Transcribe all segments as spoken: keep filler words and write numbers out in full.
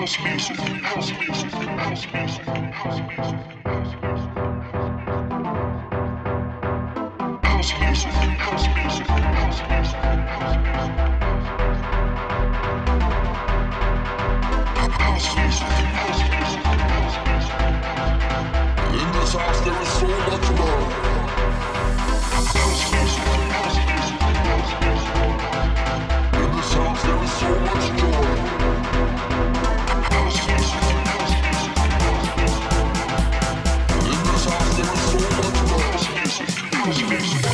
house music, house music, house music, house music, house music, house music, house music, house music, house music. In this house there is so much love. House music, house music, house music. In this house there is so much joy. House music, house music, house music. In this house there is so much love. House music, house music, house music.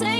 Take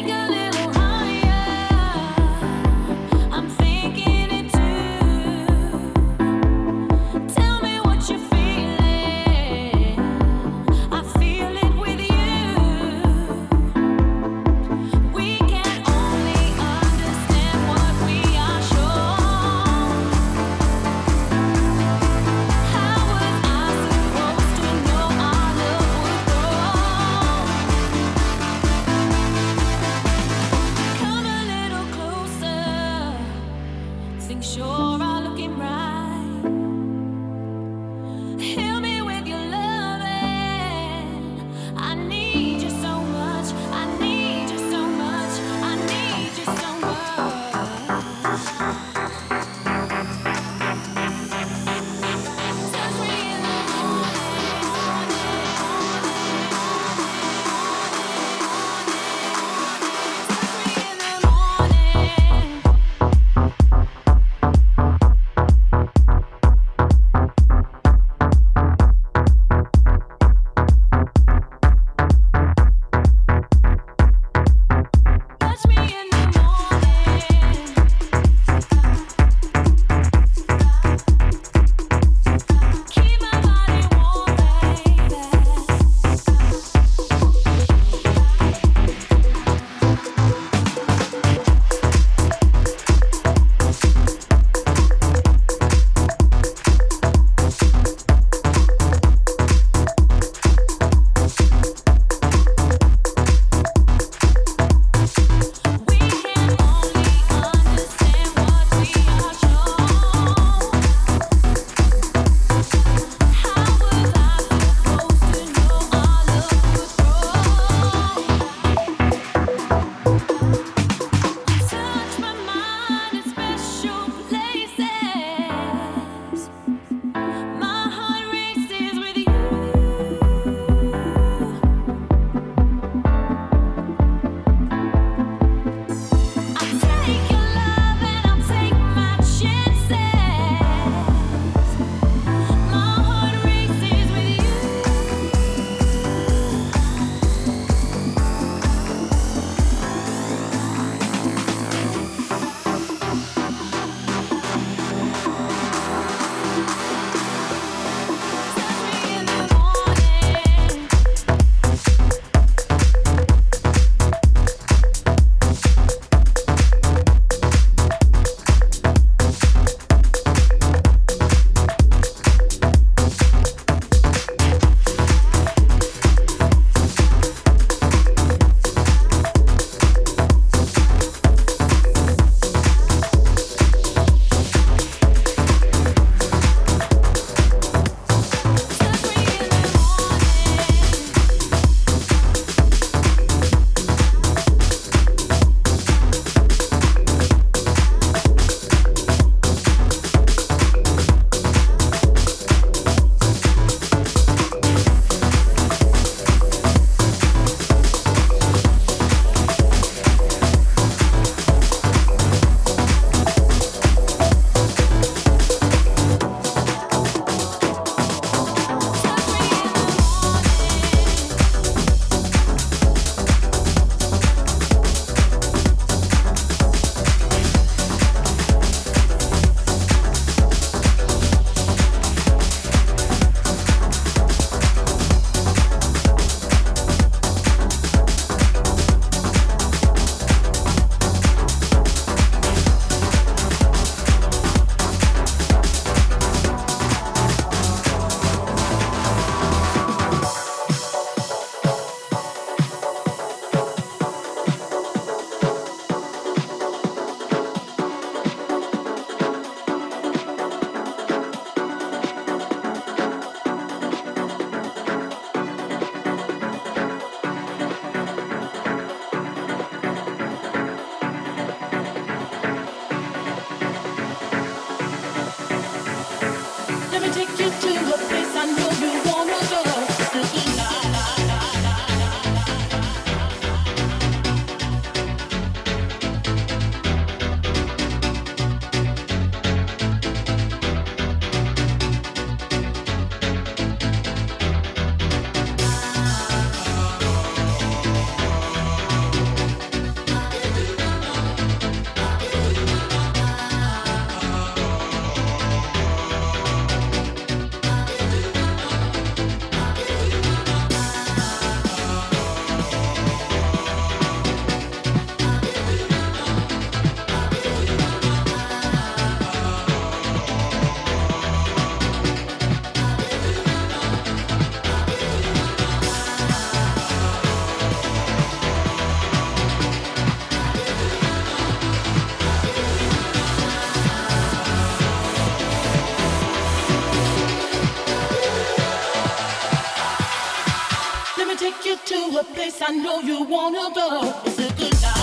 I'ma take you to a place I know you wanna go. It's a good time.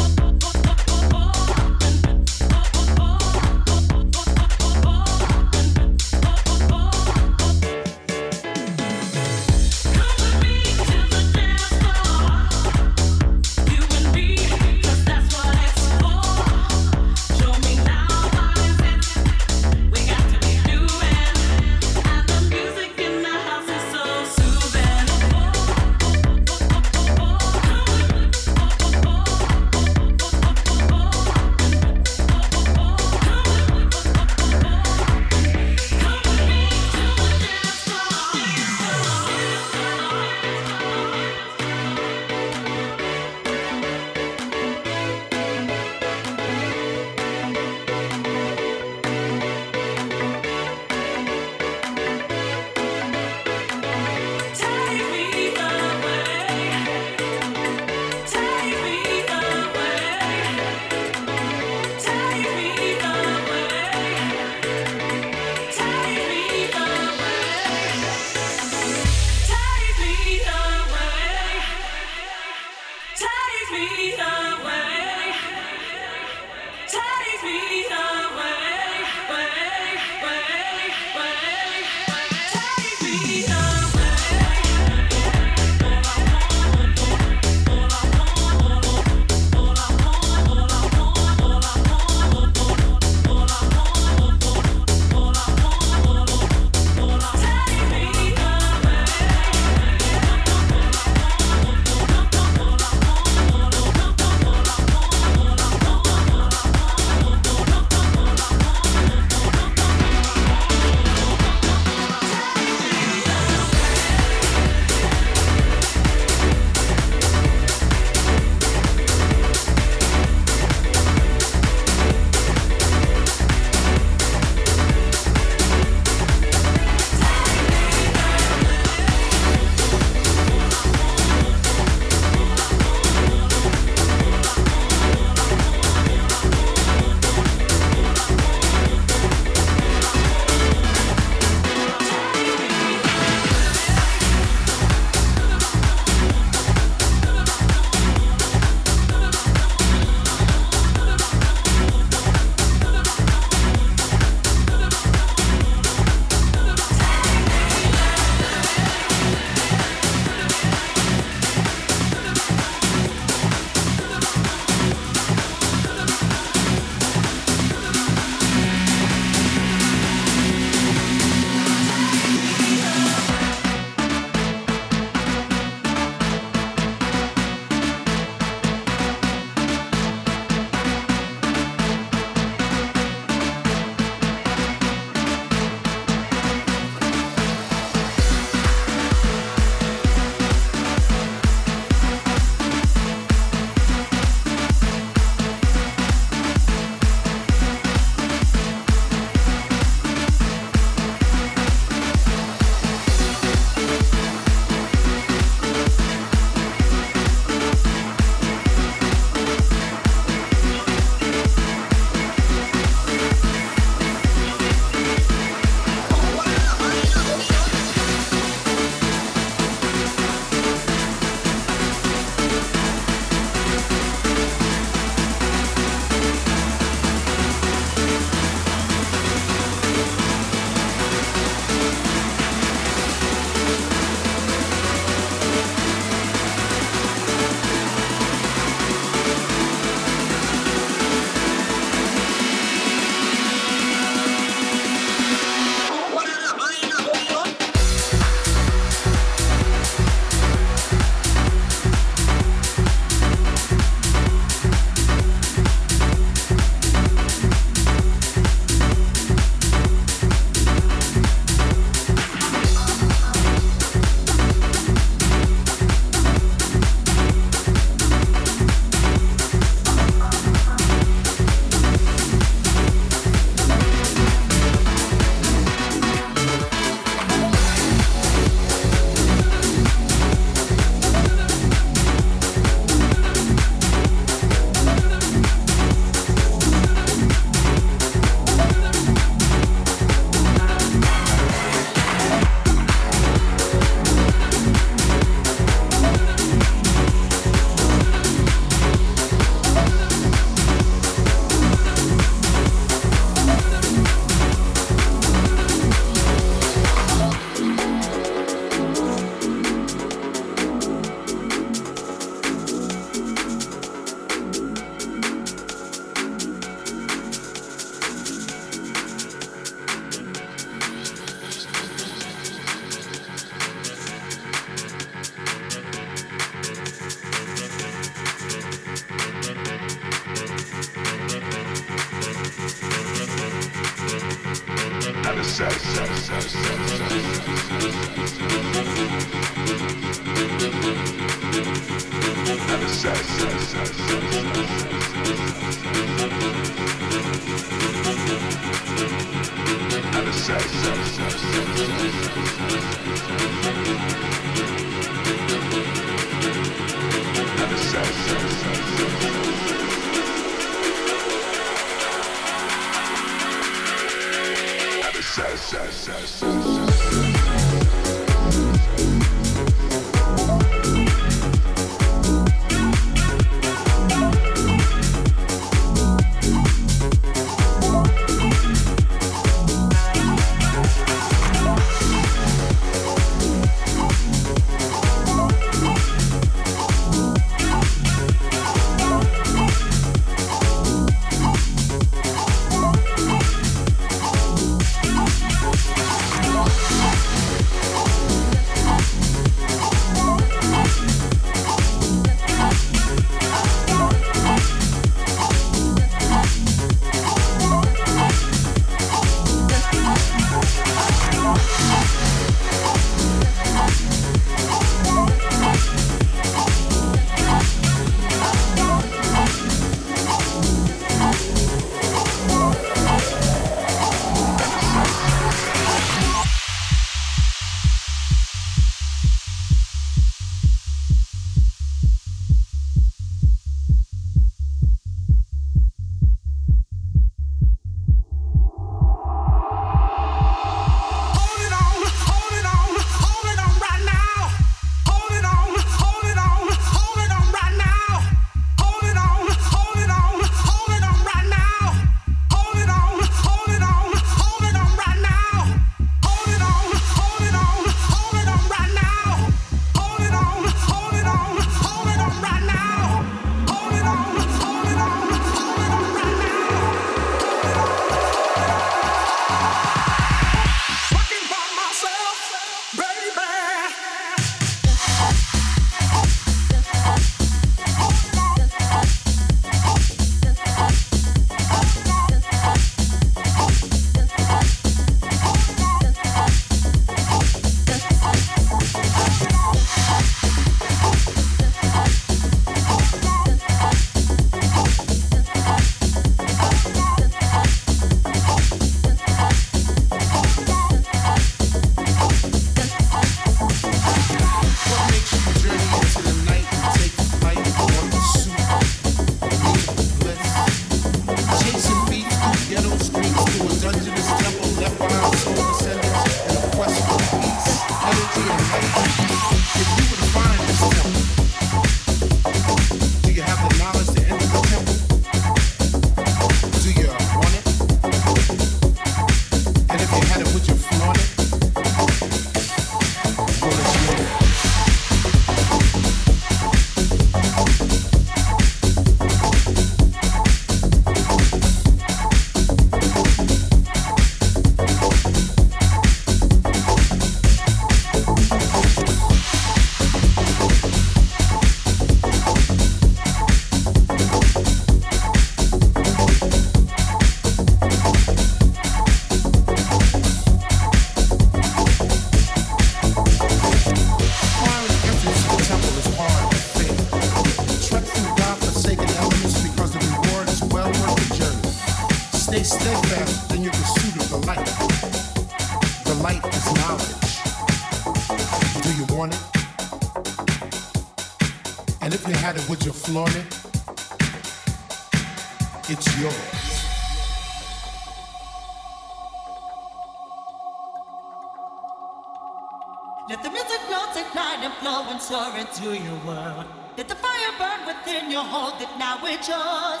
Into your world, let the fire burn within you. Hold it now, it's yours.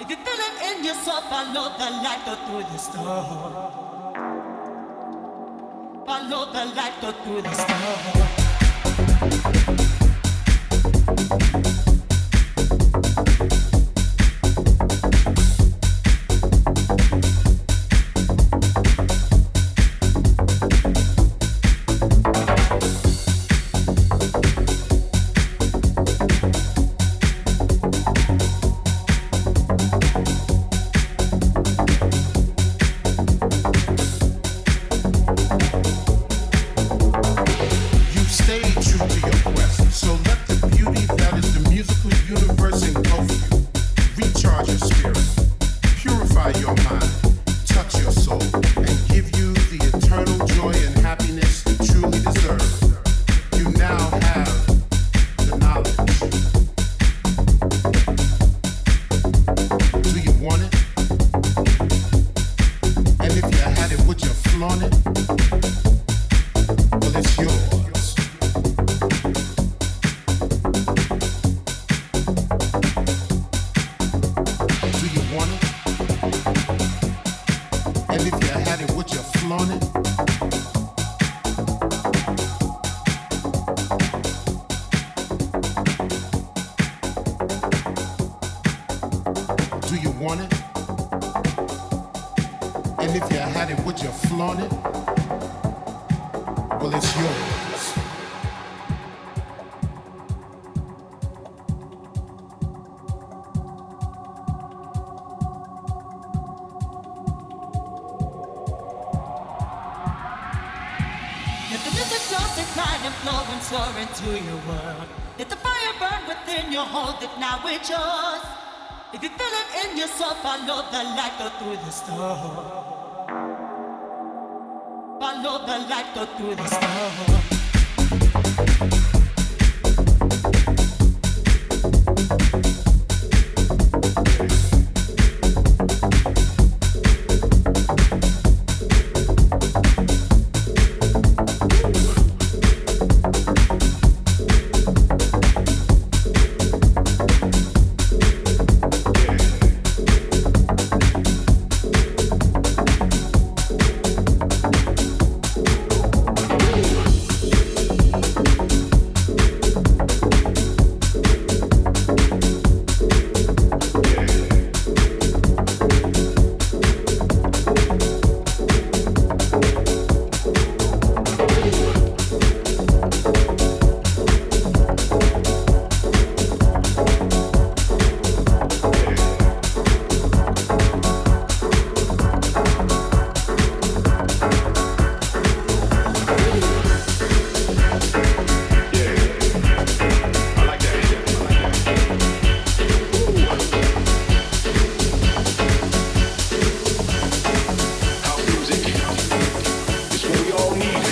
If you feel it in yourself, follow the light, go through the storm. Follow the light, go through the storm. All need